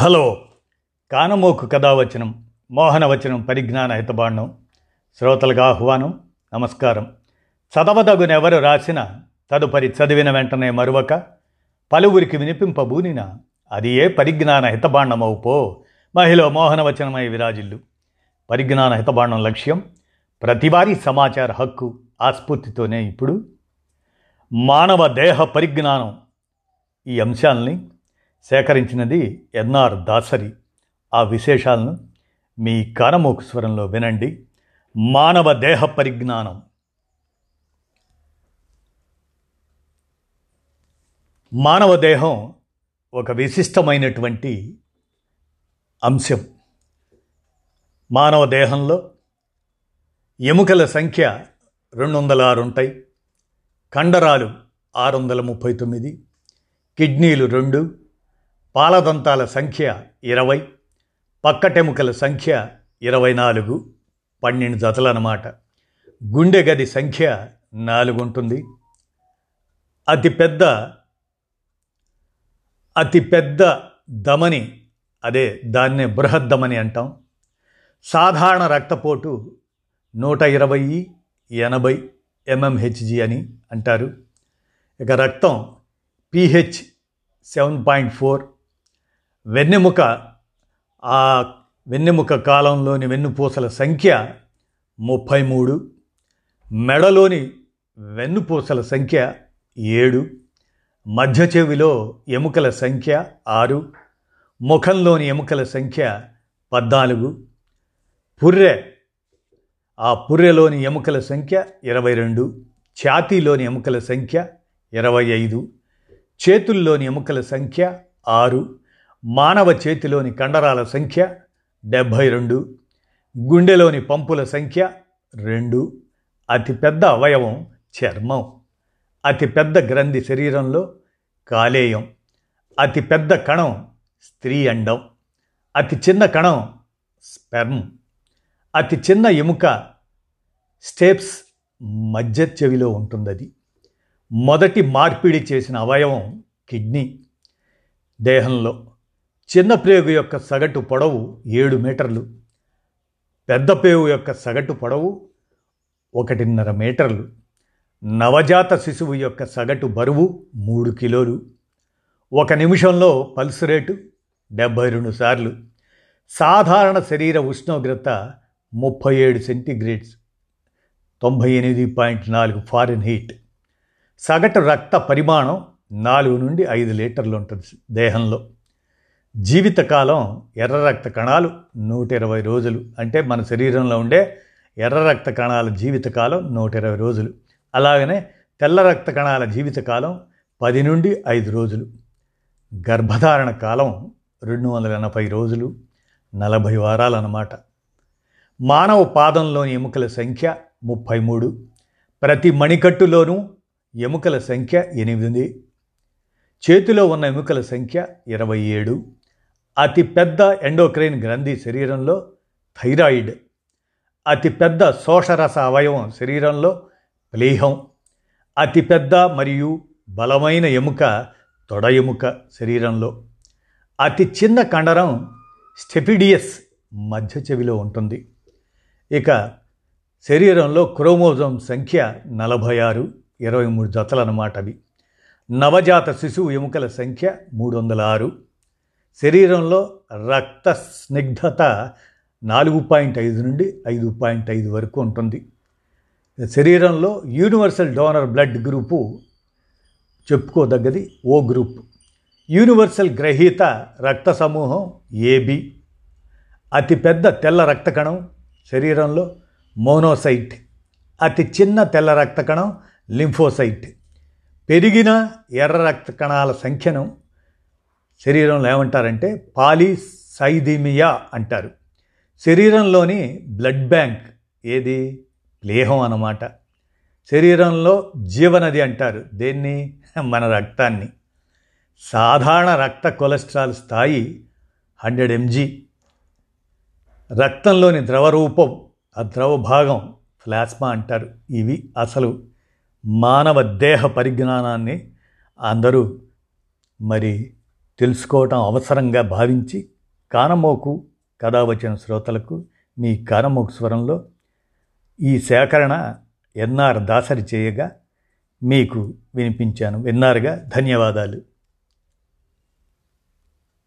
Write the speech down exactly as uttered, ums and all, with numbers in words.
Hello కానమోకు కథావచనం మోహనవచనం పరిజ్ఞాన హితబాండం శ్రోతలకు ఆహ్వానం, నమస్కారం. చదవదగునెవరు రాసిన తదుపరి చదివిన వెంటనే మరువక పలువురికి వినిపింపబూనిన అది ఏ పరిజ్ఞాన హితబాండమవుపో మహిళ మోహనవచనమై విరాజిల్లు. పరిజ్ఞాన హితబాండం లక్ష్యం ప్రతివారీ సమాచార హక్కు. ఆ స్ఫూర్తితోనే ఇప్పుడు మానవ దేహ పరిజ్ఞానం ఈ అంశాలని సేకరించినది ఎన్ ఆర్ దాసరి. ఆ విశేషాలను మీ కానమోకు స్వరంలో వినండి. మానవ దేహ పరిజ్ఞానం. మానవ దేహం ఒక విశిష్టమైనటువంటి అంశం. మానవ దేహంలో ఎముకల సంఖ్య రెండు వందల ఆరు ఉంటాయి, కండరాలు ఆరు వందల ముప్పై తొమ్మిది, కిడ్నీలు రెండు, పాలదంతాల సంఖ్య ఇరవై, పక్కటెముకల సంఖ్య ఇరవై నాలుగు, పన్నెండు జతలు అన్నమాట. గుండె గది సంఖ్య నాలుగు ఉంటుంది. అతిపెద్ద అతిపెద్ద ధమని, అదే దాన్నే బృహద్దమని అంటాం. సాధారణ రక్తపోటు నూట ఇరవై ఎనభై ఎంఎంహెచ్జి అని అంటారు. ఇక రక్తం పిహెచ్ సెవెన్ పాయింట్ ఫోర్. వెన్నెముక, ఆ వెన్నెముక కాలంలోని వెన్నుపూసల సంఖ్య ముప్పై మూడు, మెడలోని వెన్నుపూసల సంఖ్య ఏడు, మధ్య చెవిలో ఎముకల సంఖ్య ఆరు, ముఖంలోని ఎముకల సంఖ్య పద్నాలుగు, పుర్రె, ఆ పుర్రెలోని ఎముకల సంఖ్య ఇరవై రెండు, ఛాతీలోని ఎముకల సంఖ్య ఇరవై ఐదు, చేతుల్లోని ఎముకల సంఖ్య ఆరు, మానవ చేతిలోని కండరాల సంఖ్య డెబ్భై రెండు, గుండెలోని పంపుల సంఖ్య రెండు. అతిపెద్ద అవయవం చర్మం. అతిపెద్ద గ్రంథి శరీరంలో కాలేయం. అతిపెద్ద కణం స్త్రీ అండం. అతి చిన్న కణం స్పెర్మ్. అతి చిన్న ఎముక స్టెప్స్, మధ్య చెవిలో ఉంటుంది. అది మొదటి మార్పిడి చేసిన అవయవం కిడ్నీ. దేహంలో చిన్న ప్రేగు యొక్క సగటు పొడవు ఏడు మీటర్లు, పెద్ద ప్రేగు యొక్క సగటు పొడవు ఒకటిన్నర మీటర్లు. నవజాత శిశువు యొక్క సగటు బరువు మూడు కిలోలు. ఒక నిమిషంలో పల్స్ రేటు డెబ్భై రెండు సార్లు. సాధారణ శరీర ఉష్ణోగ్రత ముప్పై ఏడు సెంటీగ్రేడ్స్, తొంభై ఎనిమిది పాయింట్ నాలుగు ఫారెన్ హీట్. సగటు రక్త పరిమాణం నాలుగు నుండి ఐదు లీటర్లు ఉంటుంది దేహంలో. జీవితకాలం ఎర్ర రక్త కణాలు నూట ఇరవై రోజులు. అంటే మన శరీరంలో ఉండే ఎర్ర రక్త కణాల జీవితకాలం నూట ఇరవై రోజులు. అలాగనే తెల్ల రక్త కణాల జీవితకాలం పది నుండి ఐదు రోజులు. గర్భధారణ కాలం రెండు వందల ఎనభై రోజులు, నలభై వారాలు అన్నమాట. మానవ పాదంలోని ఎముకల సంఖ్య ముప్పై మూడు. ప్రతి మణికట్టులోనూ ఎముకల సంఖ్య ఎనిమిది. చేతిలో ఉన్న ఎముకల సంఖ్య ఇరవై ఏడు. అతిపెద్ద ఎండోక్రైన్ గ్రంథి శరీరంలో థైరాయిడ్. అతిపెద్ద శోషరస అవయవం శరీరంలో ప్లీహం. అతిపెద్ద మరియు బలమైన ఎముక తొడ ఎముక శరీరంలో. అతి చిన్న కండరం స్టెపిడియస్, మధ్య చెవిలో ఉంటుంది. ఇక శరీరంలో క్రోమోజోమ్ సంఖ్య నలభై ఆరు, ఇరవై మూడు జతలు అన్నమాట అవి. నవజాత శిశువు ఎముకల సంఖ్య మూడు వందల ఆరు. శరీరంలో రక్త స్నిగ్ధత నాలుగు పాయింట్ ఐదు నుండి ఐదు పాయింట్ ఐదు వరకు ఉంటుంది. శరీరంలో యూనివర్సల్ డోనర్ బ్లడ్ గ్రూపు చెప్పుకోదగ్గది ఓ గ్రూప్. యూనివర్సల్ గ్రహీత రక్త సమూహం ఏబి. అతిపెద్ద తెల్ల రక్త కణం శరీరంలో మోనోసైట్. అతి చిన్న తెల్ల రక్త కణం లింఫోసైట్. పెరిగిన ఎర్ర రక్త కణాల సంఖ్యను శరీరంలో ఏమంటారంటే పాలీసైథీమియా అంటారు. శరీరంలోని బ్లడ్ బ్యాంక్ ఏది? ప్లీహం అన్నమాట. శరీరంలో జీవనది అంటారు. దేన్ని? మన రక్తాన్ని. సాధారణ రక్త కొలెస్ట్రాల్ స్థాయి హండ్రెడ్ ఎంజీ. రక్తంలోని ద్రవ రూపం, ఆ ద్రవ భాగం ప్లాస్మా అంటారు. ఇవి అసలు మానవ దేహ పరిజ్ఞానాన్ని అందరూ మరి తెలుసుకోవటం అవసరంగా భావించి కానమోకు కథ వచ్చిన శ్రోతలకు మీ కానమోకు స్వరంలో ఈ సేకరణ ఎన్ ఆర్ దాసరి చేయగా మీకు వినిపించాను. విన్నారుగా. ధన్యవాదాలు.